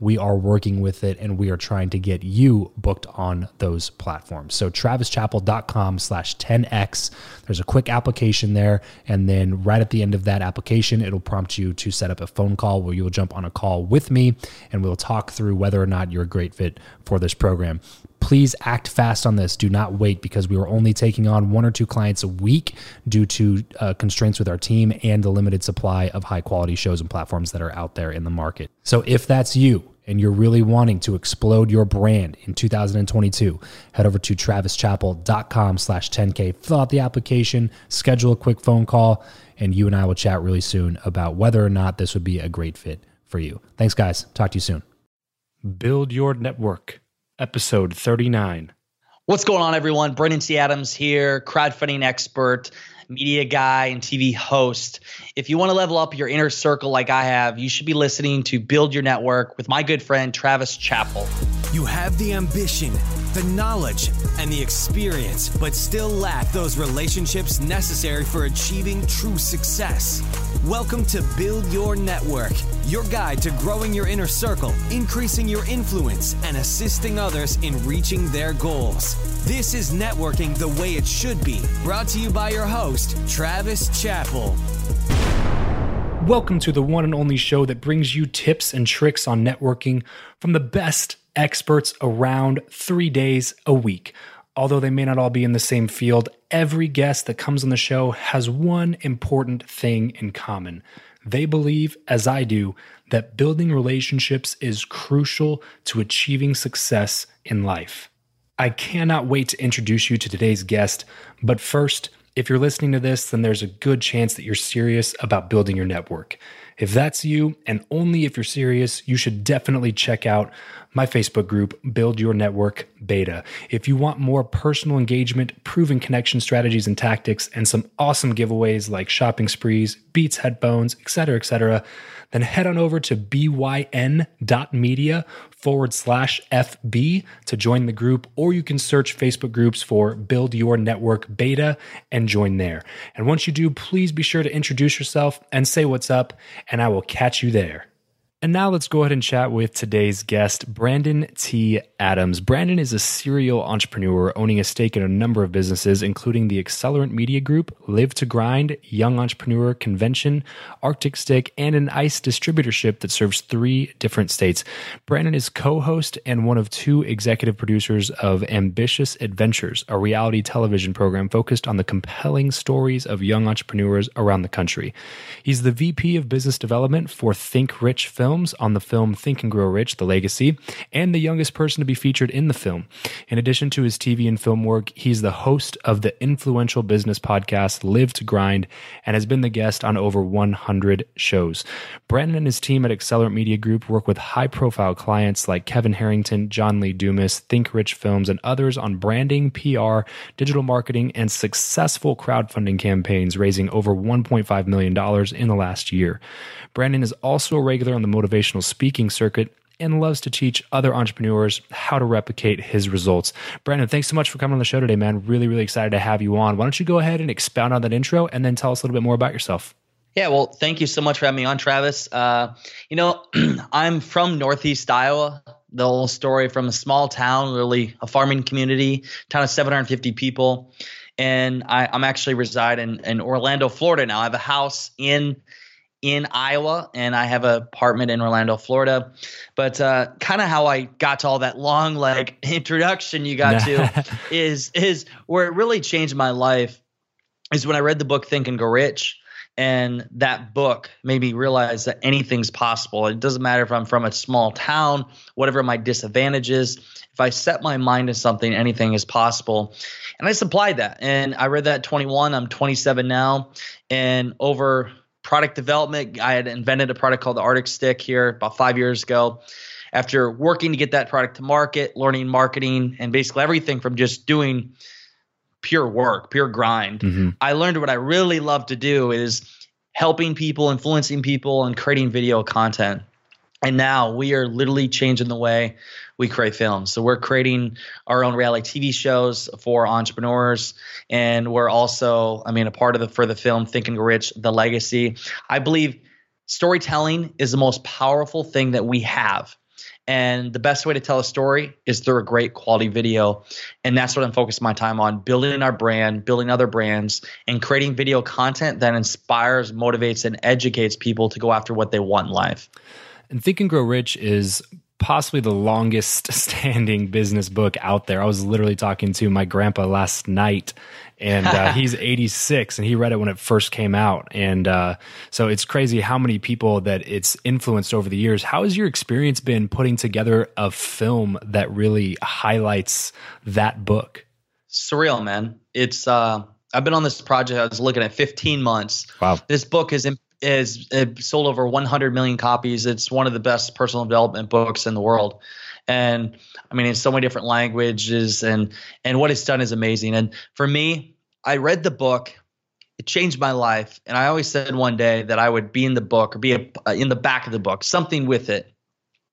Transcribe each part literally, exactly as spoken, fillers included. we are working with it, and we are trying to get you booked on those platforms. So travis chappell dot com slash ten X. There's a quick application there, and then right at the end of that application, it'll prompt you to set up a phone call where you'll jump on a call with me, and we'll talk through whether or not you're a great fit for this program. Please act fast on this. Do not wait, because we were only taking on one or two clients a week due to uh, constraints with our team and the limited supply of high quality shows and platforms that are out there in the market. So if that's you and you're really wanting to explode your brand in two thousand twenty-two, head over to travis chappell dot com slash ten K, fill out the application, schedule a quick phone call, and you and I will chat really soon about whether or not this would be a great fit for you. Thanks guys. Talk to you soon. Build Your Network. Episode thirty-nine. What's going on, everyone? Brandon T. Adams here, crowdfunding expert, media guy, and T V host. If you want to level up your inner circle like I have, you should be listening to Build Your Network with my good friend, Travis Chappell. You have the ambition, the knowledge, and the experience, but still lack those relationships necessary for achieving true success. Welcome to Build Your Network, your guide to growing your inner circle, increasing your influence, and assisting others in reaching their goals. This is networking the way it should be, brought to you by your host, Travis Chappell. Welcome to the one and only show that brings you tips and tricks on networking from the best experts around three days a week. Although they may not all be in the same field, every guest that comes on the show has one important thing in common. They believe, as I do, that building relationships is crucial to achieving success in life. I cannot wait to introduce you to today's guest, but first, if you're listening to this, then there's a good chance that you're serious about building your network. If that's you, and only if you're serious, you should definitely check out my Facebook group, Build Your Network Beta. If you want more personal engagement, proven connection strategies and tactics, and some awesome giveaways like shopping sprees, Beats headphones, et cetera, et cetera, then head on over to b y n dot media forward slash F B to join the group, or you can search Facebook groups for Build Your Network Beta and join there. And once you do, please be sure to introduce yourself and say what's up, and I will catch you there. And now let's go ahead and chat with today's guest, Brandon T. Adams. Brandon is a serial entrepreneur owning a stake in a number of businesses, including the Accelerant Media Group, Live to Grind, Young Entrepreneur Convention, Arctic Stick, and an ice distributorship that serves three different states. Brandon is co-host and one of two executive producers of Ambitious Adventures, a reality television program focused on the compelling stories of young entrepreneurs around the country. He's the V P of Business Development for Think Rich Film. films on the film Think and Grow Rich: The Legacy, and the youngest person to be featured in the film. In addition to his T V and film work, he's the host of the influential business podcast Live to Grind and has been the guest on over one hundred shows. Brandon and his team at Accelerant Media Group work with high-profile clients like Kevin Harrington, John Lee Dumas, Think Rich Films, and others on branding, P R, digital marketing, and successful crowdfunding campaigns, raising over one point five million dollars in the last year. Brandon is also a regular on the motivational speaking circuit and loves to teach other entrepreneurs how to replicate his results. Brandon, thanks so much for coming on the show today, man. Really, really excited to have you on. Why don't you go ahead and expound on that intro and then tell us a little bit more about yourself? Yeah, well, thank you so much for having me on, Travis. Uh, you know, I'm from Northeast Iowa. the whole story from a small town, really a farming community, town of seven hundred fifty people. And I, I'm actually reside in, in Orlando, Florida now. I have a house in in Iowa, and I have an apartment in Orlando, Florida. But uh, kind of how I got to all that long like introduction you got to is is where it really changed my life is when I read the book Think and Grow Rich. And that book made me realize that anything's possible. It doesn't matter if I'm from a small town, whatever my disadvantage is. If I set my mind to something, anything is possible. And I just applied that. And I read that at twenty-one. I'm twenty-seven now. And over product development, I had invented a product called the Arctic Stick here about five years ago. After working to get that product to market, learning marketing, and basically everything from just doing pure work, pure grind. Mm-hmm. I learned what I really love to do is helping people, influencing people, and creating video content. And now we are literally changing the way we create films. So we're creating our own reality T V shows for entrepreneurs. And we're also, I mean, a part of the, for the film, Think and Grow Rich, The Legacy. I believe storytelling is the most powerful thing that we have. And the best way to tell a story is through a great quality video. And that's what I'm focusing my time on, building our brand, building other brands, and creating video content that inspires, motivates, and educates people to go after what they want in life. And Think and Grow Rich is possibly the longest standing business book out there. I was literally talking to my grandpa last night, and uh, he's eighty-six, and he read it when it first came out. And uh, so it's crazy how many people that it's influenced over the years. How has your experience been putting together a film that really highlights that book? Surreal, man. It's uh, I've been on this project. I was looking at fifteen months. Wow. This book is in Is it sold over one hundred million copies. It's one of the best personal development books in the world. And I mean, in so many different languages, and, and what it's done is amazing. And for me, I read the book, it changed my life. And I always said one day that I would be in the book or be a, uh, in the back of the book, something with it.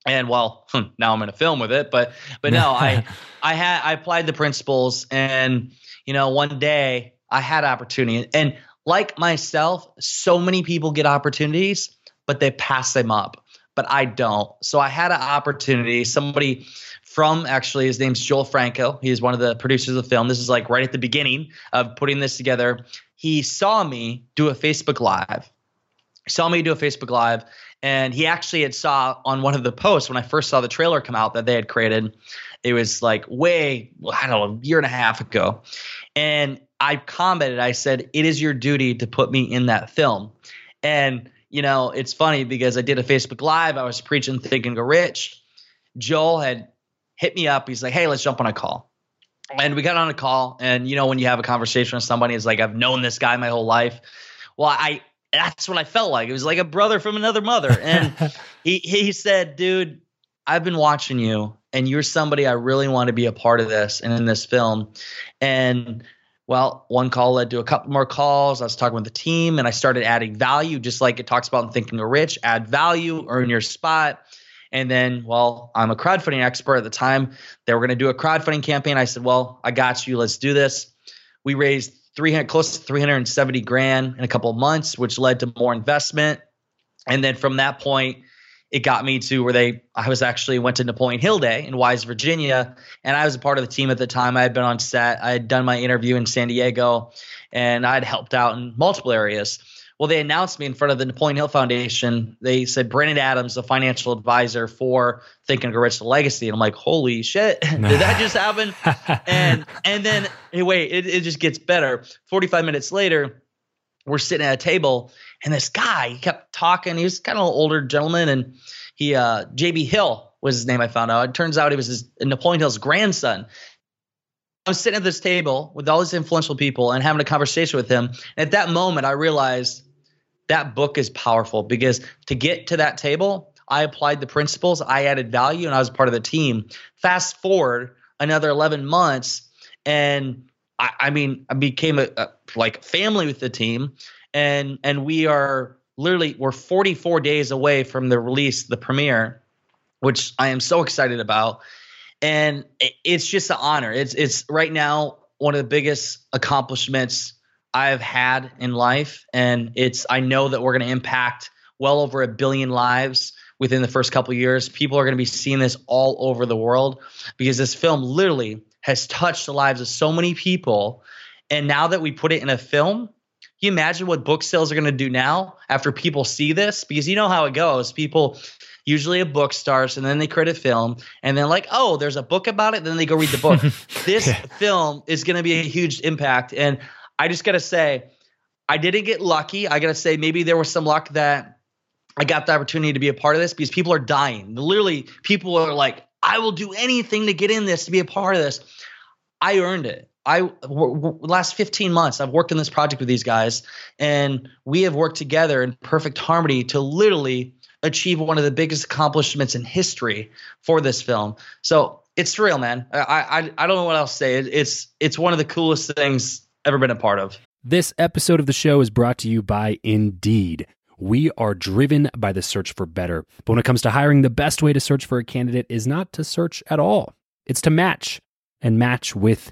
And well, hmm, now I'm in a film with it, but, but no, I, I had, I applied the principles, and, you know, one day I had opportunity, and like myself, so many people get opportunities, but they pass them up, but I don't. So I had an opportunity. Somebody from, actually, his name's Joel Franco. He's one of the producers of the film. This is like right at the beginning of putting this together. He saw me do a Facebook Live, he saw me do a Facebook Live. And he actually had saw on one of the posts when I first saw the trailer come out that they had created. It was like way, I don't know, a year and a half ago. And I commented, I said, it is your duty to put me in that film. And, you know, it's funny because I did a Facebook Live. I was preaching Think and Grow Rich. Joel had hit me up. He's like, hey, let's jump on a call. And we got on a call. And, you know, when you have a conversation with somebody, it's like, I've known this guy my whole life. Well, I that's what I felt like. It was like a brother from another mother. And he he said, dude, I've been watching you, and you're somebody I really want to be a part of this and in this film. And well, one call led to a couple more calls. I was talking with the team, and I started adding value, just like it talks about in Think and Grow Rich. Add value, earn your spot. And then, well, I'm a crowdfunding expert at the time. They were going to do a crowdfunding campaign. I said, well, I got you. Let's do this. We raised three hundred, close to three hundred seventy grand in a couple of months, which led to more investment. And then from that point, it got me to where they – I was actually went to Napoleon Hill Day in Wise, Virginia, and I was a part of the team at the time. I had been on set. I had done my interview in San Diego, and I had helped out in multiple areas. Well, they announced me in front of the Napoleon Hill Foundation. They said Brandon Adams, the financial advisor for Think and Grow Rich: The Legacy. And I'm like, holy shit, did that just happen? and and then hey, – wait, it, it just gets better. forty-five minutes later, we're sitting at a table, and this guy, he kept talking. He was kind of an older gentleman, and he uh, J B Hill was his name, I found out. It turns out he was his, Napoleon Hill's grandson. I was sitting at this table with all these influential people and having a conversation with him. And at that moment, I realized that book is powerful because to get to that table, I applied the principles, I added value, and I was part of the team. Fast forward another eleven months, and I, I mean, I became a, a like family with the team. And and we are literally we're forty-four days away from the release, the premiere, which I am so excited about. And it's just an honor. It's it's right now one of the biggest accomplishments I've had in life. And it's I know that we're going to impact well over a billion lives within the first couple of years. People are going to be seeing this all over the world because this film literally has touched the lives of so many people. And now that we put it in a film, can you imagine what book sales are going to do now after people see this? Because you know how it goes. People usually a book starts and then they create a film and then like, oh, there's a book about it. Then they go read the book. This yeah. film is going to be a huge impact. And I just got to say, I didn't get lucky. I got to say maybe there was some luck that I got the opportunity to be a part of this because people are dying. Literally, people are like, I will do anything to get in this, to be a part of this. I earned it. I w- w- last fifteen months, I've worked on this project with these guys, and we have worked together in perfect harmony to literally achieve one of the biggest accomplishments in history for this film. So it's surreal, man. I I, I don't know what else to say. It, it's it's one of the coolest things ever been a part of. This episode of the show is brought to you by Indeed. We are driven by the search for better, but when it comes to hiring, the best way to search for a candidate is not to search at all. It's to match, and match with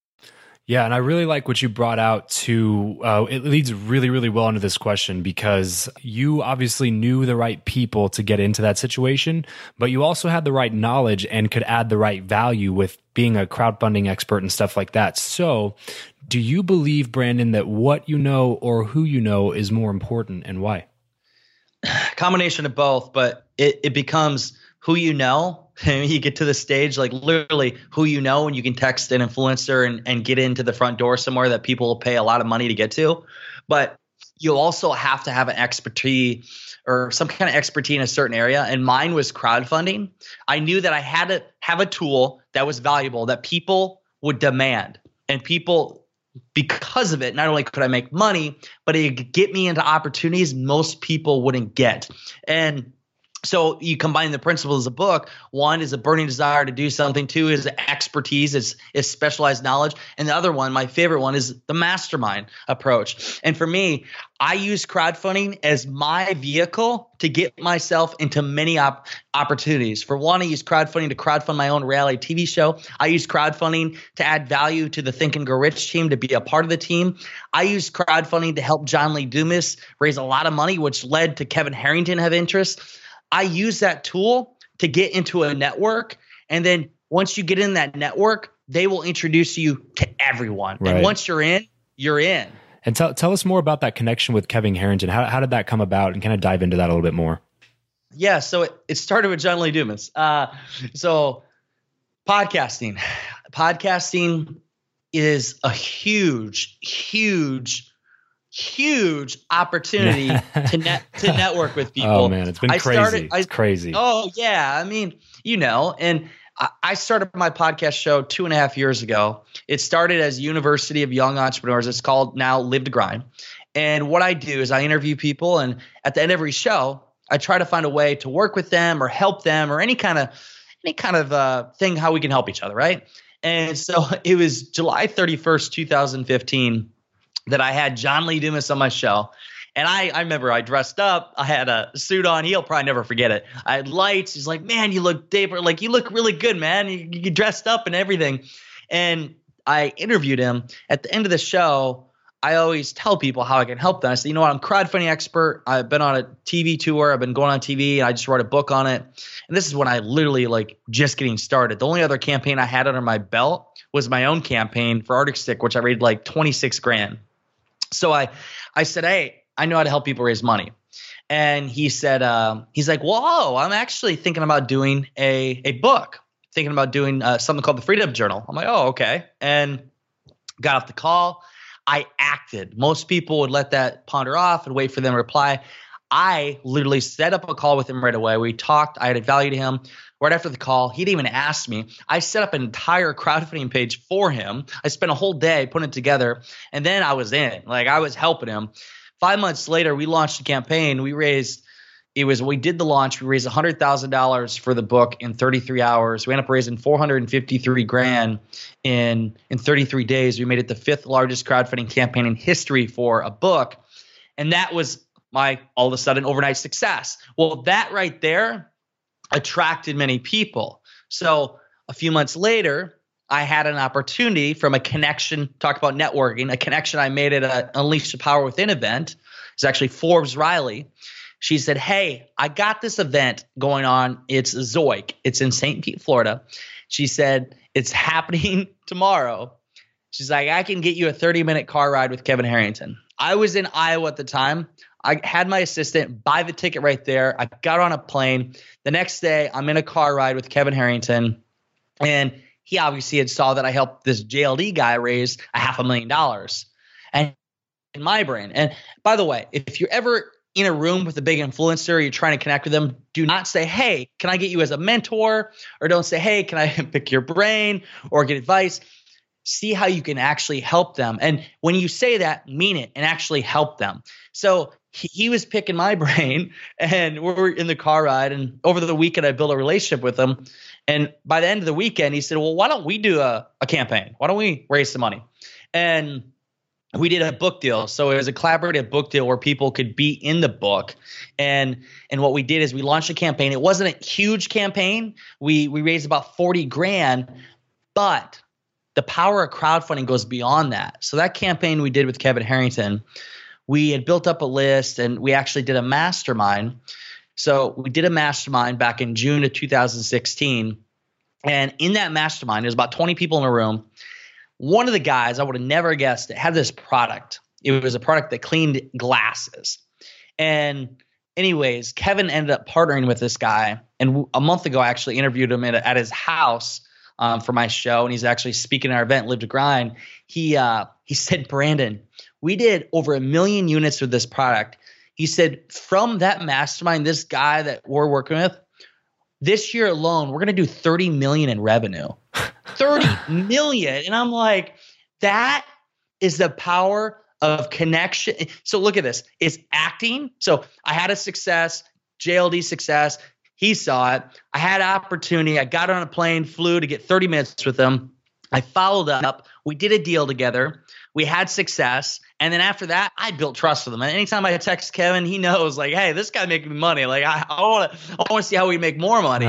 Yeah, and I really like what you brought out to, uh, it leads really, really well into this question because you obviously knew the right people to get into that situation, but you also had the right knowledge and could add the right value with being a crowdfunding expert and stuff like that. So do you believe, Brandon, that what you know or who you know is more important and why? Combination of both, but it, it becomes who you know. You get to the stage, like literally who you know, and you can text an influencer and, and get into the front door somewhere that people will pay a lot of money to get to. But you also have to have an expertise or some kind of expertise in a certain area. And mine was crowdfunding. I knew that I had to have a tool that was valuable, that people would demand, and people, because of it, not only could I make money, but it could get me into opportunities most people wouldn't get. And so you combine the principles of the book. One is a burning desire to do something. Two is expertise, is, is specialized knowledge. And the other one, my favorite one, is the mastermind approach. And for me, I use crowdfunding as my vehicle to get myself into many op- opportunities. For one, I use crowdfunding to crowdfund my own reality T V show. I use crowdfunding to add value to the Think and Grow Rich team, to be a part of the team. I use crowdfunding to help John Lee Dumas raise a lot of money, which led to Kevin Harrington have interest. I use that tool to get into a network, and then once you get in that network, they will introduce you to everyone. Right. And once you're in, you're in. And tell tell us more about that connection with Kevin Harrington. How how did that come about, and kind of dive into that a little bit more? Yeah, so it, it started with John Lee Dumas. Uh, so podcasting. Podcasting is a huge, huge huge opportunity to net to network with people. Oh man, it's been I crazy. Started, I, it's crazy. Oh yeah. I mean, you know, and I, I started my podcast show two and a half years ago. It started as University of Young Entrepreneurs. It's called now Live to Grind. And what I do is I interview people, and at the end of every show, I try to find a way to work with them or help them or any kind of any kind of uh, thing, how we can help each other, right? And so it was July thirty-first, two thousand fifteen that I had John Lee Dumas on my show. And I, I remember I dressed up. I had a suit on. He'll probably never forget it. I had lights. He's like, man, you look deeper. Like, you look really good, man. You, you dressed up and everything. And I interviewed him. At the end of the show, I always tell people how I can help them. I say, you know what? I'm a crowdfunding expert. I've been on a T V tour. I've been going on T V, and I just wrote a book on it. And this is when I literally like just getting started. The only other campaign I had under my belt was my own campaign for Arctic Stick, which I raised like twenty-six grand. So I, I said, hey, I know how to help people raise money. And he said, um, he's like, whoa, I'm actually thinking about doing a, a book, thinking about doing uh, something called the Freedom Journal. I'm like, oh, okay. And got off the call. I acted. Most people would let that ponder off and wait for them to reply. I literally set up a call with him right away. We talked. I added value to him. Right after the call, he didn't even ask me. I set up an entire crowdfunding page for him. I spent a whole day putting it together, and then I was in. Like, I was helping him. Five months later, we launched the campaign. We raised – it was – we did the launch. We raised one hundred thousand dollars for the book in thirty-three hours. We ended up raising four hundred fifty-three grand in in thirty-three days. We made it the fifth largest crowdfunding campaign in history for a book, and that was my all of a sudden overnight success. Well, that right there attracted many people. So a few months later, I had an opportunity from a connection, talk about networking, a connection I made at an Unleash the Power Within event. It's actually Forbes Riley. She said, hey, I got this event going on. It's Zoic. It's in Saint Pete, Florida. She said, it's happening tomorrow. She's like, I can get you a thirty minute car ride with Kevin Harrington. I was in Iowa at the time. I had my assistant buy the ticket right there. I got on a plane. The next day, I'm in a car ride with Kevin Harrington, and he obviously had saw that I helped this J L D guy raise a half a million dollars and in my brain. And by the way, if you're ever in a room with a big influencer, you're trying to connect with them, do not say, hey, can I get you as a mentor? Or don't say, hey, can I pick your brain or get advice? See how you can actually help them. And when you say that, mean it and actually help them. So he, he was picking my brain, and we were in the car ride, and over the weekend, I built a relationship with him. And by the end of the weekend, he said, well, why don't we do a, a campaign? Why don't we raise some money? And we did a book deal. So it was a collaborative book deal where people could be in the book. And and what we did is we launched a campaign. It wasn't a huge campaign. We we raised about forty grand, but the power of crowdfunding goes beyond that. So that campaign we did with Kevin Harrington, we had built up a list, and we actually did a mastermind. So we did a mastermind back in June of two thousand sixteen, and in that mastermind, there's about twenty people in a room. One of the guys, I would have never guessed it, had this product. It was a product that cleaned glasses. And anyways, Kevin ended up partnering with this guy, and a month ago I actually interviewed him at, at his house um, for my show, and he's actually speaking at our event, Live to Grind. He, uh, he said, Brandon, we did over a million units with this product. He said, from that mastermind, this guy that we're working with, this year alone, we're going to do thirty million in revenue, thirty million. And I'm like, that is the power of connection. So look at this. It's acting. So I had a success, J L D success. He saw it. I had opportunity. I got on a plane, flew to get thirty minutes with him. I followed up. We did a deal together. We had success. And then after that, I built trust with him. And anytime I text Kevin, he knows, like, hey, this guy making me money. Like, I, I want to I wanna see how we make more money.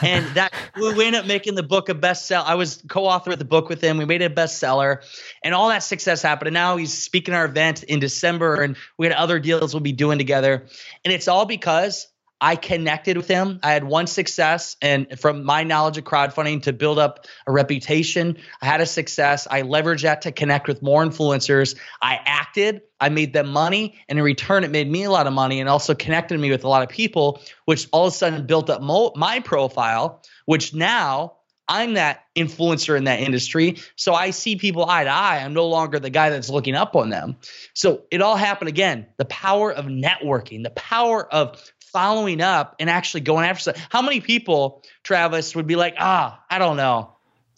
And that we ended up making the book a bestseller. I was co-author of the book with him. We made it a bestseller. And all that success happened. And now he's speaking at our event in December. And we had other deals we'll be doing together. And it's all because I connected with him. I had one success, and from my knowledge of crowdfunding to build up a reputation, I had a success. I leveraged that to connect with more influencers. I acted, I made them money, and in return, it made me a lot of money and also connected me with a lot of people, which all of a sudden built up mo- my profile, which now I'm that influencer in that industry. So I see people eye to eye. I'm no longer the guy that's looking up on them. So it all happened again, the power of networking, the power of following up and actually going after stuff. How many people, Travis, would be like, ah, I don't know.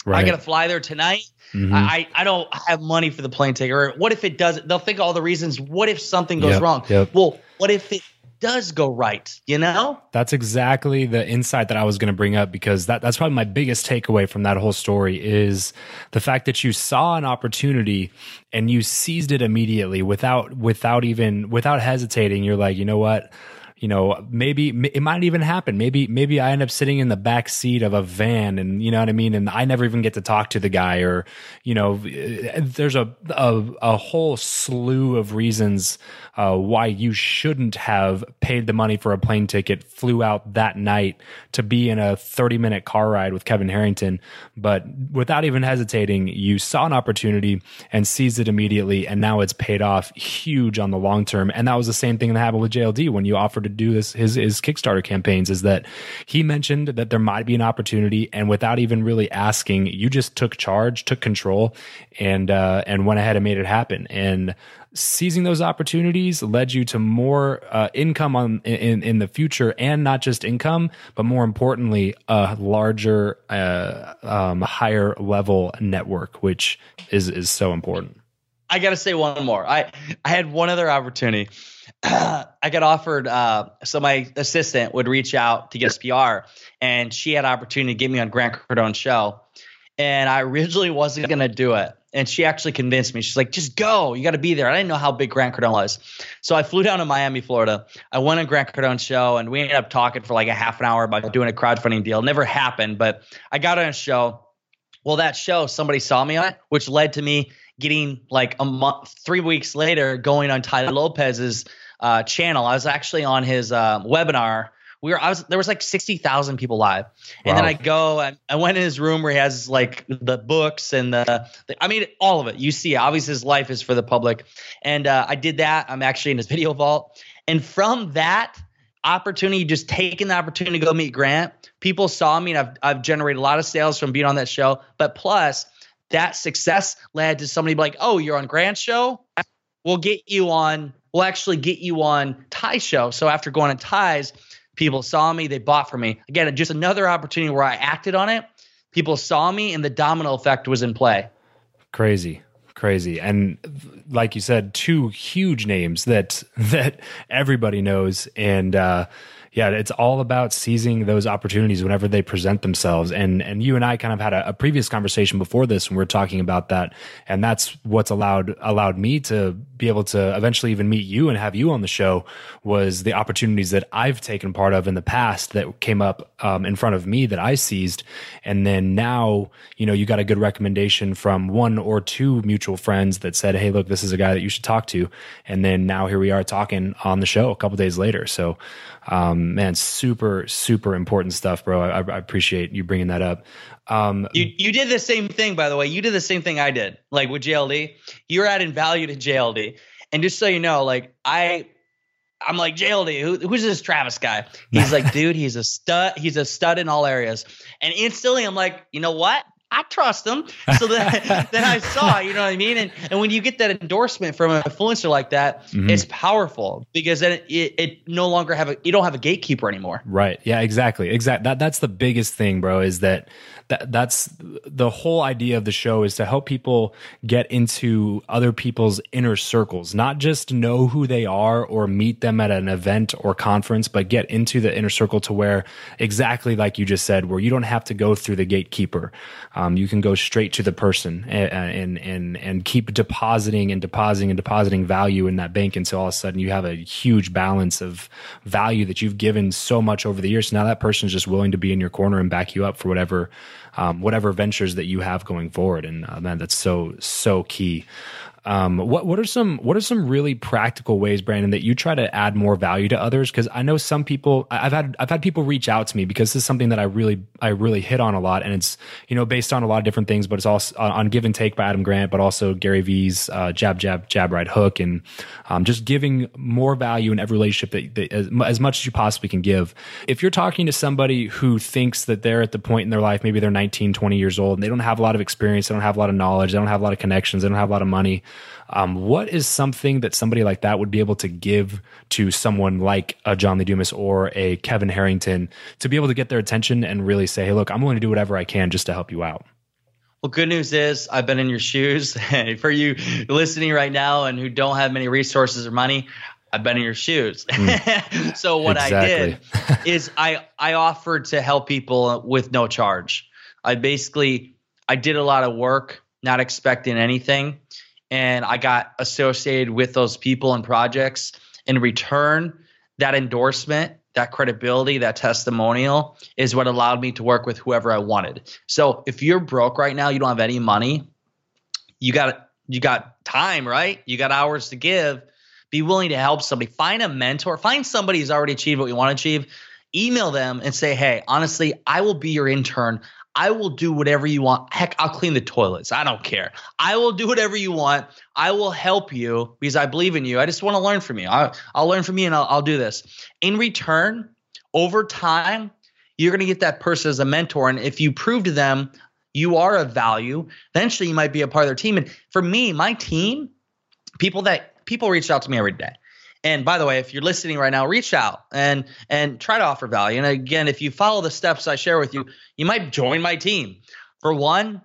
Right. I got to fly there tonight. Mm-hmm. I, I don't have money for the plane ticket. Or what if it doesn't? They'll think all the reasons. What if something goes yep, wrong? Yep. Well, what if it does go right, you know? That's exactly the insight that I was going to bring up, because that, that's probably my biggest takeaway from that whole story is the fact that you saw an opportunity and you seized it immediately without, without even, without hesitating. You're like, you know what? You know, maybe it might even happen. Maybe, maybe I end up sitting in the back seat of a van, and you know what I mean? And I never even get to talk to the guy, or, you know, there's a, a, a whole slew of reasons uh, why you shouldn't have paid the money for a plane ticket, flew out that night to be in a thirty minute car ride with Kevin Harrington. But without even hesitating, you saw an opportunity and seized it immediately. And now it's paid off huge on the long term. And that was the same thing that happened with J L D when you offered to do this, his, his Kickstarter campaigns, is that he mentioned that there might be an opportunity, and without even really asking, you just took charge, took control, and, uh, and went ahead and made it happen. And seizing those opportunities led you to more uh, income on in, in the future, and not just income, but more importantly, a larger, uh, um, higher level network, which is, is so important. I got to say one more. I, I had one other opportunity. I got offered, uh, so my assistant would reach out to get us P R, and she had an opportunity to get me on Grant Cardone's show. And I originally wasn't going to do it. And she actually convinced me. She's like, just go. You got to be there. I didn't know how big Grant Cardone was. So I flew down to Miami, Florida. I went on Grant Cardone's show, and we ended up talking for like a half an hour about doing a crowdfunding deal. It never happened, but I got on a show. Well, that show, somebody saw me on it, which led to me getting like a month, three weeks later, going on Tyler Lopez's Uh, channel. I was actually on his uh, webinar. We were, I was, there was like sixty thousand people live. And wow. Then I go and I went in his room where he has like the books and the, the I mean, all of it. You see, obviously his life is for the public. And uh, I did that. I'm actually in his video vault. And from that opportunity, just taking the opportunity to go meet Grant, people saw me, and I've, I've generated a lot of sales from being on that show. But plus that success led to somebody be like, oh, you're on Grant's show? We'll get you on. We'll actually get you on Ty's show. So after going on Ty's, people saw me. They bought from me. Again, just another opportunity where I acted on it. People saw me, and the domino effect was in play. Crazy. Crazy. And like you said, two huge names that that everybody knows. And uh, yeah, it's all about seizing those opportunities whenever they present themselves. And and you and I kind of had a, a previous conversation before this when we were talking about that. And that's what's allowed allowed me to be able to eventually even meet you and have you on the show, was the opportunities that I've taken part of in the past that came up um, in front of me that I seized. And then now, you know, you got a good recommendation from one or two mutual friends that said, hey, look, this is a guy that you should talk to. And then now here we are talking on the show a couple days later. So, um, man, super, super important stuff, bro. I, I appreciate you bringing that up. Um, you, you did the same thing, by the way. You did the same thing I did, like with J L D. You're adding value to J L D. And just so you know, like I, I'm like, J L D, who, who's this Travis guy? He's like, dude, he's a stud. He's a stud in all areas. And instantly I'm like, you know what? I trust him. So that, that I saw, you know what I mean? And, and when you get that endorsement from an influencer like that, mm-hmm. it's powerful, because then it, it, it no longer have a, you don't have a gatekeeper anymore. Right. Yeah, exactly. Exactly. That, that's the biggest thing, bro, is that, that that's the whole idea of the show, is to help people get into other people's inner circles, not just know who they are or meet them at an event or conference, but get into the inner circle to where, exactly like you just said, where you don't have to go through the gatekeeper. Um, you can go straight to the person and, and, and, and keep depositing and depositing and depositing value in that bank until all of a sudden you have a huge balance of value that you've given so much over the years. So now that person's just willing to be in your corner and back you up for whatever Um, whatever ventures that you have going forward. And uh, man, that's so, so key. Um, what, what are some, what are some really practical ways, Brandon, that you try to add more value to others? Cause I know some people, I've had, I've had people reach out to me, because this is something that I really, I really hit on a lot. And it's, you know, based on a lot of different things, but it's also on Give and Take by Adam Grant, but also Gary V's uh, jab, jab, jab, right hook. And um, just giving more value in every relationship that, that as, as much as you possibly can give. If you're talking to somebody who thinks that they're at the point in their life, maybe they're nineteen, twenty years old, and they don't have a lot of experience, they don't have a lot of knowledge, they don't have a lot of connections, they don't have a lot of money. Um, what is something that somebody like that would be able to give to someone like a John Lee Dumas or a Kevin Harrington to be able to get their attention and really say, hey, look, I'm willing to do whatever I can just to help you out? Well, good news is I've been in your shoes. For you listening right now and who don't have many resources or money, I've been in your shoes. Mm. So what exactly. I did is I, I offered to help people with no charge. I basically, I did a lot of work, not expecting anything. And I got associated with those people and projects. In return, that endorsement, that credibility, that testimonial is what allowed me to work with whoever I wanted. So if you're broke right now, you don't have any money, you got you got time, right? You got hours to give. Be willing to help somebody. Find a mentor. Find somebody who's already achieved what you want to achieve. Email them and say, hey, honestly, I will be your intern. I will do whatever you want. Heck, I'll clean the toilets. I don't care. I will do whatever you want. I will help you because I believe in you. I just want to learn from you. I, I'll learn from you and I'll, I'll do this. In return, over time, you're going to get that person as a mentor. And if you prove to them you are of value, eventually you might be a part of their team. And for me, my team, people that people reached out to me every day. And by the way, if you're listening right now, reach out and and try to offer value. And again, if you follow the steps I share with you, you might join my team. For one,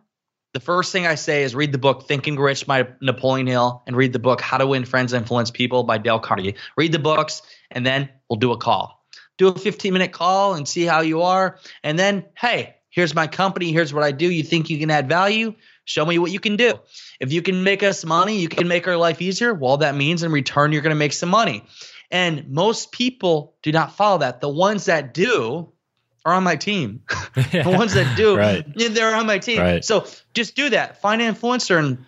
the first thing I say is read the book Think and Grow Rich by Napoleon Hill and read the book How to Win Friends and Influence People by Dale Carnegie. Read the books and then we'll do a call. Do a fifteen-minute call and see how you are. And then, hey, here's my company. Here's what I do. You think you can add value? Show me what you can do. If you can make us money, you can make our life easier. Well, that means in return, you're going to make some money. And most people do not follow that. The ones that do are on my team. The ones that do, right. They're on my team. Right. So just do that. Find an influencer and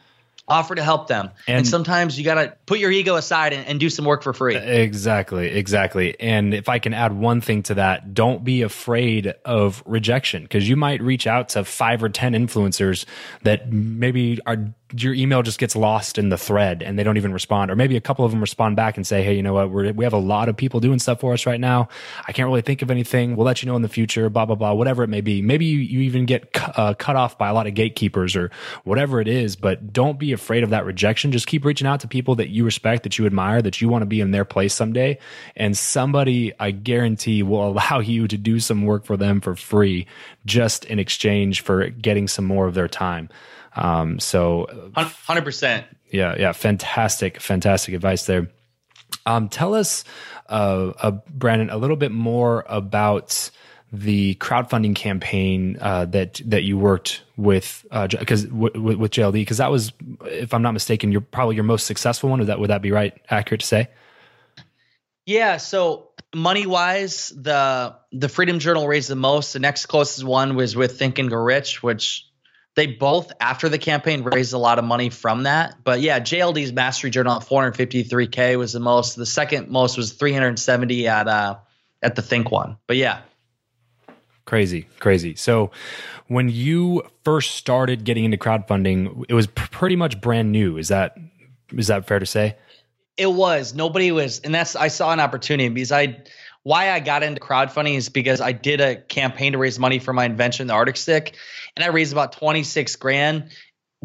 offer to help them. And, and sometimes you got to put your ego aside and, and do some work for free. Exactly. Exactly. And if I can add one thing to that, don't be afraid of rejection, because you might reach out to five or ten influencers that maybe are, your email just gets lost in the thread and they don't even respond. Or maybe a couple of them respond back and say, hey, you know what? We're, we have a lot of people doing stuff for us right now. I can't really think of anything. We'll let you know in the future, blah, blah, blah, whatever it may be. Maybe you, you even get cu- uh, cut off by a lot of gatekeepers or whatever it is, but don't be afraid of that rejection. Just keep reaching out to people that you respect, that you admire, that you want to be in their place someday. And somebody, I guarantee, will allow you to do some work for them for free, just in exchange for getting some more of their time. Um, so one hundred percent. Yeah. Yeah. Fantastic. Fantastic advice there. Um, tell us, uh, uh, Brandon, a little bit more about the crowdfunding campaign, uh, that, that you worked with, uh, cause w- w- with J L D, cause that was, if I'm not mistaken, you're probably your most successful one. Is that, would that be right? Accurate to say? Yeah. So money wise, the, the Freedom Journal raised the most. The next closest one was with Think and Grow Rich, which they both, after the campaign, raised a lot of money from that. But yeah, J L D's Mastery Journal at four hundred fifty-three thousand was the most. The second most was three hundred seventy at uh, at the Think one. But yeah. Crazy, crazy. So when you first started getting into crowdfunding, it was pr- pretty much brand new. Is that is that fair to say? It was. Nobody was. And that's, I saw an opportunity because I, why I got into crowdfunding is because I did a campaign to raise money for my invention, the Arctic Stick. And I raised about twenty-six grand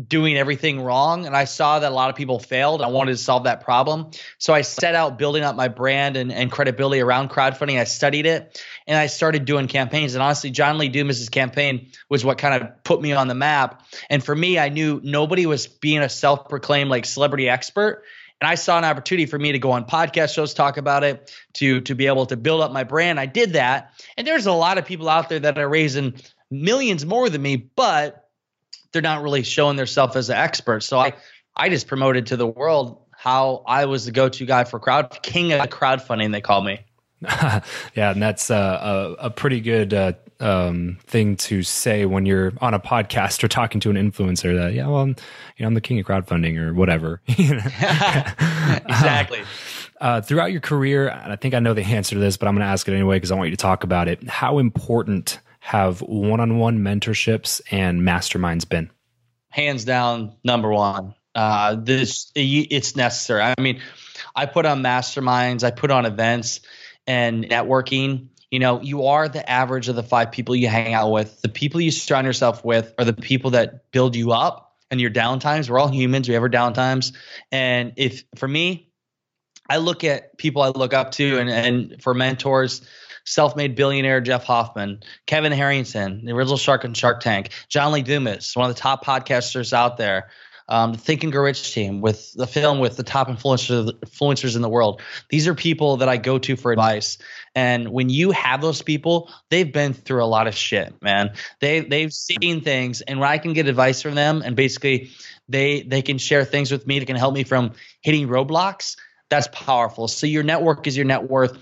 doing everything wrong. And I saw that a lot of people failed. I wanted to solve that problem. So I set out building up my brand and, and credibility around crowdfunding. I studied it and I started doing campaigns. And honestly, John Lee Dumas' campaign was what kind of put me on the map. And for me, I knew nobody was being a self-proclaimed like celebrity expert. And I saw an opportunity for me to go on podcast shows, talk about it, to, to be able to build up my brand. I did that. And there's a lot of people out there that are raising millions more than me, but they're not really showing themselves as an expert. So I, I just promoted to the world how I was the go-to guy for crowd, king of crowdfunding, they call me. Yeah, and that's uh, a, a pretty good uh, um, thing to say when you're on a podcast or talking to an influencer. That yeah, well, I'm, you know, I'm the king of crowdfunding or whatever. Exactly. Uh, uh, throughout your career, and I think I know the answer to this, but I'm going to ask it anyway because I want you to talk about it. How important have one-on-one mentorships and masterminds been? Hands down, number one. Uh, this it's necessary. I mean, I put on masterminds, I put on events and networking. You know, you are the average of the five people you hang out with. The people you surround yourself with are the people that build you up and your downtimes. We're all humans. We have our downtimes. And if for me, I look at people I look up to and, and for mentors, self-made billionaire Jeff Hoffman, Kevin Harrington, the original shark in Shark Tank, John Lee Dumas, one of the top podcasters out there, um, the Think and Grow Rich team with the film with the top influencers, influencers in the world. These are people that I go to for advice. And when you have those people, they've been through a lot of shit, man. They, they've seen things, and when I can get advice from them and basically they, they can share things with me that can help me from hitting roadblocks, that's powerful. So your network is your net worth.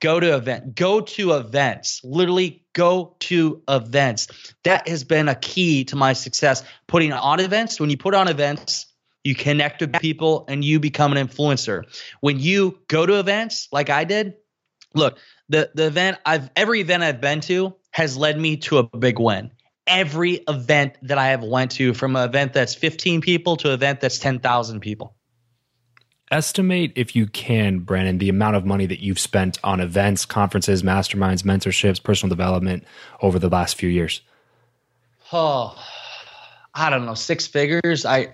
Go to event. Go to events. Literally go to events. That has been a key to my success, putting on events. When you put on events, you connect with people and you become an influencer. When you go to events like I did, look, the, the event I've every event I've been to has led me to a big win. Every event that I have went to, from an event that's fifteen people to an event that's ten thousand people. Estimate, if you can, Brandon, the amount of money that you've spent on events, conferences, masterminds, mentorships, personal development over the last few years. Oh, I don't know, six figures. I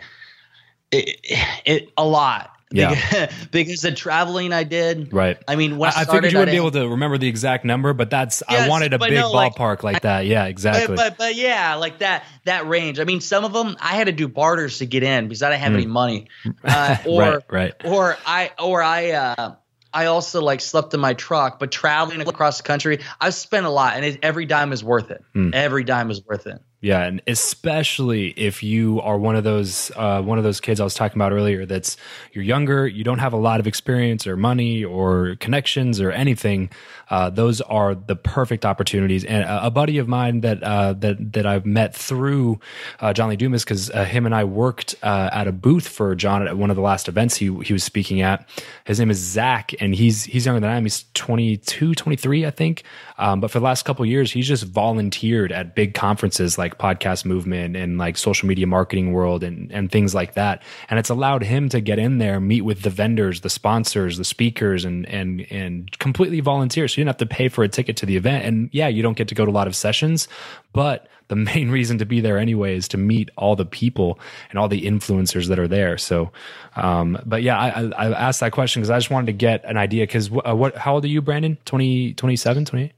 it, it a lot. Yeah, because the traveling I did. Right. I mean, when I, I started, figured you wouldn't be able to remember the exact number, but that's yes, I wanted a big no, ballpark like, like that. Yeah, exactly. But, but but yeah, like that that range. I mean, some of them I had to do barters to get in because I didn't have mm. any money. Uh, or right, right. Or I or I uh, I also like slept in my truck. But traveling across the country, I've spent a lot, and it, every dime is worth it. Mm. Every dime is worth it. Yeah, and especially if you are one of those uh, one of those kids I was talking about earlier. That's you're younger, you don't have a lot of experience or money or connections or anything. Uh, those are the perfect opportunities. And a, a buddy of mine that uh, that that I've met through uh, John Lee Dumas, because uh, him and I worked uh, at a booth for John at one of the last events he he was speaking at. His name is Zach, and he's he's younger than I am. He's twenty-two, twenty-three, I think. Um, but for the last couple of years, he's just volunteered at big conferences like Podcast Movement and like Social Media Marketing World and, and things like that. And it's allowed him to get in there, meet with the vendors, the sponsors, the speakers, and and and completely volunteer. So you don't have to pay for a ticket to the event. And yeah, you don't get to go to a lot of sessions, but the main reason to be there anyway is to meet all the people and all the influencers that are there. So, um, but yeah, I, I, I asked that question because I just wanted to get an idea. Because wh- uh, what? How old are you, Brandon? twenty, twenty-seven, twenty-eight?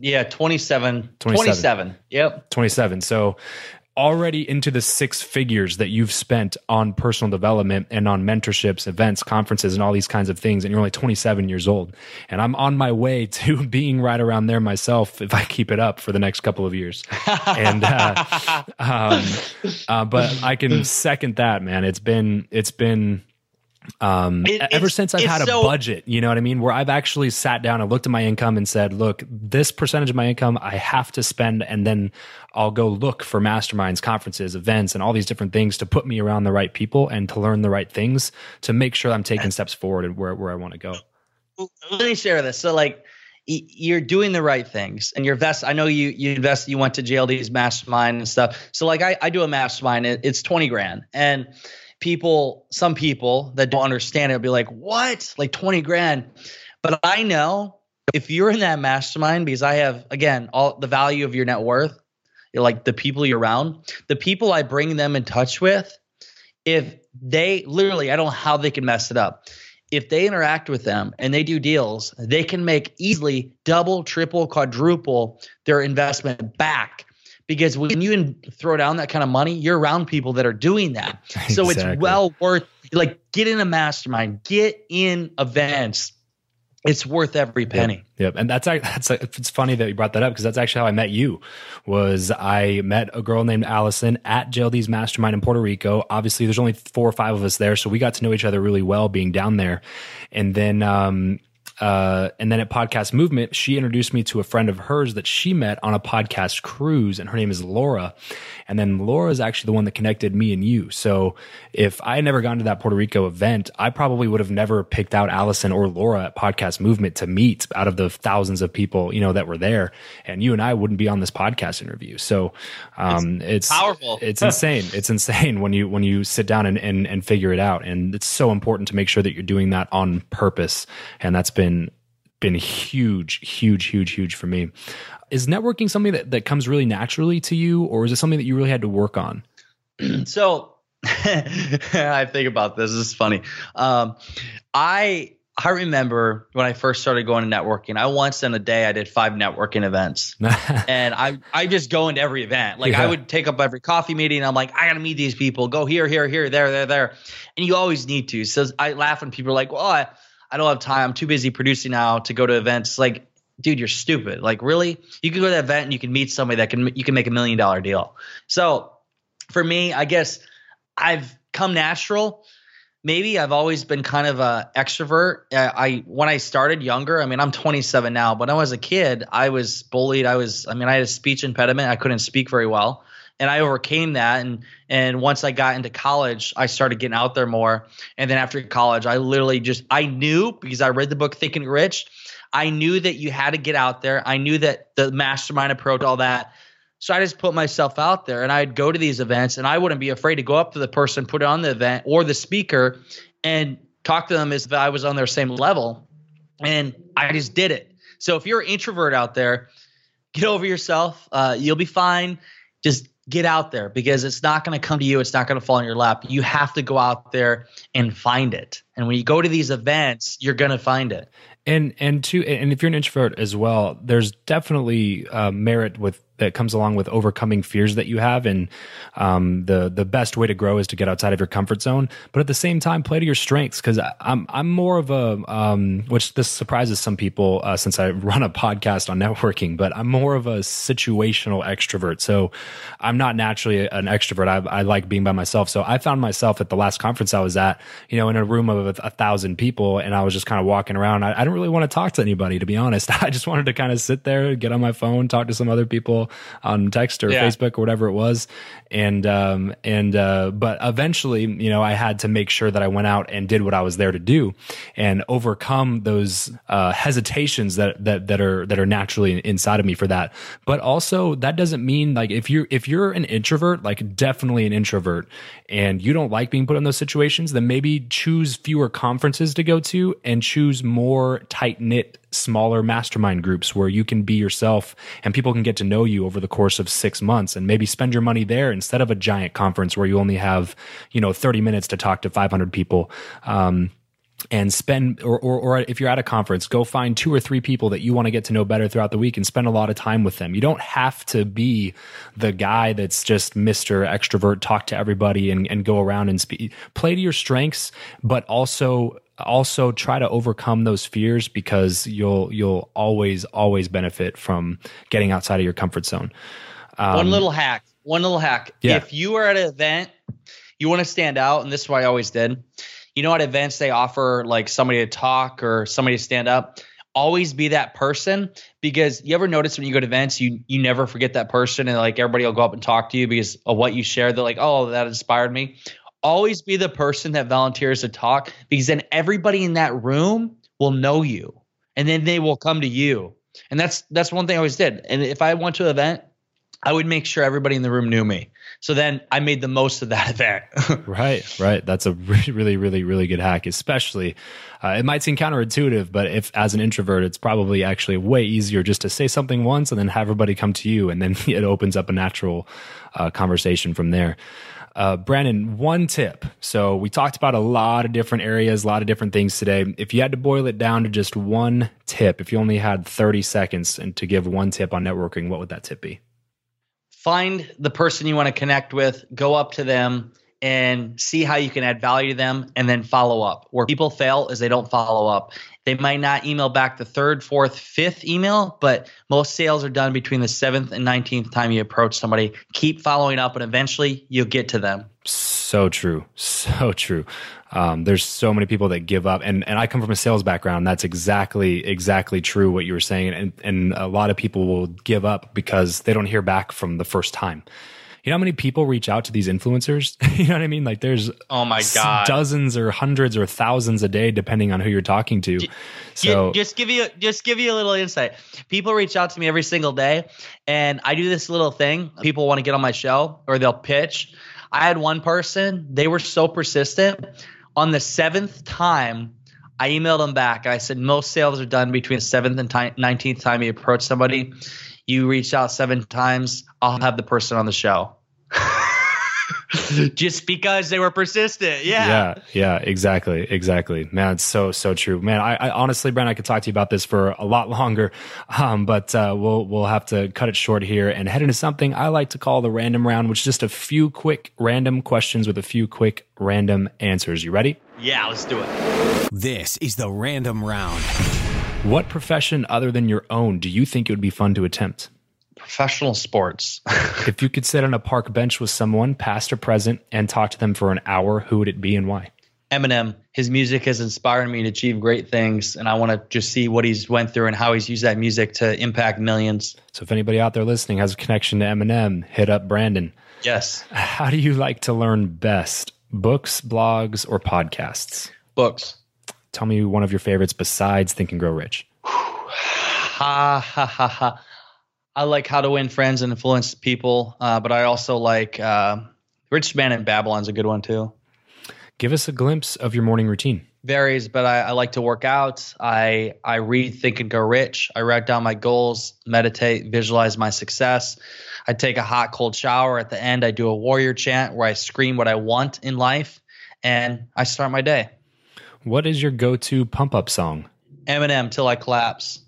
Yeah, twenty-seven, twenty-seven. twenty-seven. Yep. twenty-seven. So already into the six figures that you've spent on personal development and on mentorships, events, conferences, and all these kinds of things. And you're only twenty-seven years old. And I'm on my way to being right around there myself if I keep it up for the next couple of years. And, uh, um, uh, but I can second that, man. It's been, it's been, Um, it, ever since I've had a so, budget, you know what I mean? Where I've actually sat down and looked at my income and said, look, this percentage of my income I have to spend. And then I'll go look for masterminds, conferences, events, and all these different things to put me around the right people and to learn the right things to make sure I'm taking steps forward and where, where I want to go. Let me share this. So like you're doing the right things and you're vest. I know you, you invest, you went to J L D's mastermind and stuff. So like I, I do a mastermind, it, it's twenty grand. And people, some people that don't understand it will be like, what? Like twenty grand. But I know if you're in that mastermind, because I have, again, all the value of your net worth, like the people you're around, the people I bring them in touch with, if they literally, I don't know how they can mess it up. If they interact with them and they do deals, they can make easily double, triple, quadruple their investment back. Because when you throw down that kind of money, you're around people that are doing that. So exactly. It's well worth – like get in a mastermind. Get in events. It's worth every penny. Yep, yep. And that's that's it's funny that you brought that up because that's actually how I met you. Was I met a girl named Allison at J L D's Mastermind in Puerto Rico. Obviously, there's only four or five of us there, so we got to know each other really well being down there. And then um, – Uh, and then at Podcast Movement, she introduced me to a friend of hers that she met on a podcast cruise, and her name is Laura. And then Laura is actually the one that connected me and you. So if I had never gone to that Puerto Rico event, I probably would have never picked out Allison or Laura at Podcast Movement to meet out of the thousands of people, you know, that were there. And you and I wouldn't be on this podcast interview. So um, it's, it's powerful. It's insane. It's insane when you when you sit down and, and and figure it out. And it's so important to make sure that you're doing that on purpose. And that's been Been, been huge, huge, huge, huge for me. Is networking something that, that comes really naturally to you, or is it something that you really had to work on? So I think about this. This is funny. Um, I I remember when I first started going to networking, I once in a day, I did five networking events and I, I just go into every event. Like yeah. I would take up every coffee meeting. I'm like, I got to meet these people, go here, here, here, there, there, there. And you always need to. So I laugh when people are like, well, I, I don't have time. I'm too busy producing now to go to events. Like, dude, you're stupid. Like really, you can go to that event and you can meet somebody that can, you can make a million dollar deal. So for me, I guess I've come natural. Maybe I've always been kind of a extrovert. I, I when I started younger, I mean, I'm twenty-seven now, but when I was a kid, I was bullied. I was, I mean, I had a speech impediment. I couldn't speak very well, and I overcame that. And and once I got into college, I started getting out there more. And then after college, I literally just I knew because I read the book Think and Grow Rich. I knew that you had to get out there. I knew that the mastermind approach, all that. So I just put myself out there and I'd go to these events and I wouldn't be afraid to go up to the person, put on the event or the speaker and talk to them as if I was on their same level. And I just did it. So if you're an introvert out there, get over yourself. Uh, you'll be fine. Just get out there because it's not going to come to you. It's not going to fall in your lap. You have to go out there and find it. And when you go to these events, you're going to find it. And and to and if you're an introvert as well, there's definitely uh, merit with that comes along with overcoming fears that you have, and um, the the best way to grow is to get outside of your comfort zone. But at the same time, play to your strengths because I'm I'm more of a um, which this surprises some people uh, since I run a podcast on networking, but I'm more of a situational extrovert. So I'm not naturally an extrovert. I, I like being by myself. So I found myself at the last conference I was at, you know, in a room of a, a thousand people, and I was just kind of walking around. I, I don't really want to talk to anybody, to be honest. I just wanted to kind of sit there, get on my phone, talk to some other people on text or yeah. Facebook or whatever it was. And, um, and, uh, but eventually, you know, I had to make sure that I went out and did what I was there to do and overcome those, uh, hesitations that, that, that are, that are naturally inside of me for that. But also that doesn't mean like, if you're, if you're an introvert, like definitely an introvert and you don't like being put in those situations, then maybe choose fewer conferences to go to and choose more tight-knit, smaller mastermind groups where you can be yourself and people can get to know you over the course of six months and maybe spend your money there instead of a giant conference where you only have, you know, thirty minutes to talk to five hundred people. Um, and spend, or, or, or if you're at a conference, go find two or three people that you want to get to know better throughout the week and spend a lot of time with them. You don't have to be the guy that's just Mister Extrovert, talk to everybody and, and go around and speak, play to your strengths, but also Also, try to overcome those fears because you'll you'll always always benefit from getting outside of your comfort zone. Um, one little hack, one little hack. Yeah. If you are at an event, you want to stand out, and this is what I always did. You know, at events they offer like somebody to talk or somebody to stand up. Always be that person because you ever notice when you go to events, you you never forget that person, and like everybody will go up and talk to you because of what you shared. They're like, oh, that inspired me. Always be the person that volunteers to talk because then everybody in that room will know you and then they will come to you. And that's that's one thing I always did. And if I went to an event, I would make sure everybody in the room knew me. So then I made the most of that event. Right, right. That's a really, really, really good hack, especially uh, it might seem counterintuitive, but if as an introvert, it's probably actually way easier just to say something once and then have everybody come to you. And then it opens up a natural uh, conversation from there. Uh, Brandon, one tip. So we talked about a lot of different areas, a lot of different things today. If you had to boil it down to just one tip, if you only had thirty seconds and to give one tip on networking, what would that tip be? Find the person you want to connect with, go up to them and see how you can add value to them and then follow up. Where people fail is they don't follow up. They might not email back the third, fourth, fifth email, but most sales are done between the seventh and nineteenth time you approach somebody. Keep following up and eventually you'll get to them. So true. So true. Um, there's so many people that give up and, and I come from a sales background. That's exactly, exactly true what you were saying. And, and a lot of people will give up because they don't hear back from the first time. You know how many people reach out to these influencers? You know what I mean? Like there's oh my God. dozens or hundreds or thousands a day, depending on who you're talking to. So just give you just give you a little insight. People reach out to me every single day, and I do this little thing. People want to get on my show or they'll pitch. I had one person, they were so persistent. On the seventh time, I emailed them back. I said, most sales are done between the seventh and nineteenth time you approach somebody. You reach out seven times, I'll have the person on the show. just because they were persistent. Yeah. Yeah. Yeah. Exactly. Exactly. Man, it's so, so true. Man, I, I honestly, Brent, I could talk to you about this for a lot longer, um, but uh, we'll we'll have to cut it short here and head into something I like to call the random round, which is just a few quick random questions with a few quick random answers. You ready? Yeah, let's do it. This is the random round. What profession other than your own do you think it would be fun to attempt? Professional sports. If you could sit on a park bench with someone, past or present, and talk to them for an hour, who would it be and why? Eminem. His music has inspired me to achieve great things, and I want to just see what he's went through and how he's used that music to impact millions. So if anybody out there listening has a connection to Eminem, hit up Brandon. Yes. How do you like to learn best? Books, blogs, or podcasts? Books. Tell me one of your favorites besides Think and Grow Rich. Ha, ha, ha, ha. I like How to Win Friends and Influence People, uh, but I also like uh, Rich Man in Babylon is a good one too. Give us a glimpse of your morning routine. Varies, but I, I like to work out. I I read Think and Grow Rich. I write down my goals, meditate, visualize my success. I take a hot, cold shower. At the end, I do a warrior chant where I scream what I want in life, and I start my day. What is your go-to pump-up song? Eminem, Till I Collapse.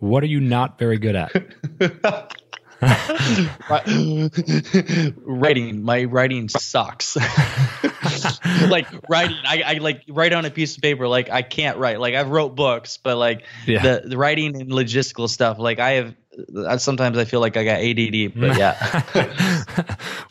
What are you not very good at? Writing. My writing sucks. Like writing, I, I like write on a piece of paper. Like I can't write. Like I've wrote books, but like yeah. the, the writing and logistical stuff. Like I have. Sometimes I feel like I got A D D, but yeah.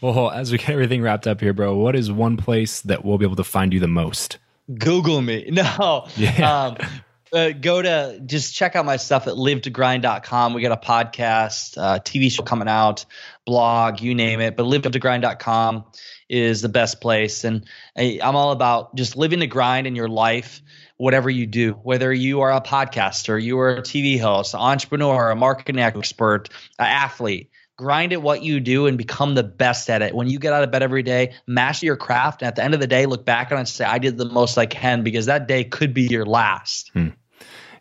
Well, as we get everything wrapped up here, bro, what is one place that we'll be able to find you the most? Google me. No. Yeah. Um, Uh, go to just check out my stuff at live to grind dot com. We got a podcast, uh, T V show coming out, blog, you name it. But live to grind dot com is the best place. And I, I'm all about just living the grind in your life, whatever you do, whether you are a podcaster, you are a T V host, an entrepreneur, a marketing expert, an athlete. Grind at what you do and become the best at it. When you get out of bed every day, master your craft. And at the end of the day, look back on it and say, I did the most I can, because that day could be your last. Hmm.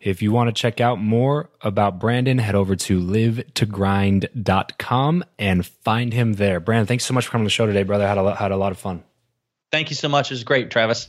If you want to check out more about Brandon, head over to live to grind dot com and find him there. Brandon, thanks so much for coming on the show today, brother. I had a, had a lot of fun. Thank you so much. It was great, Travis.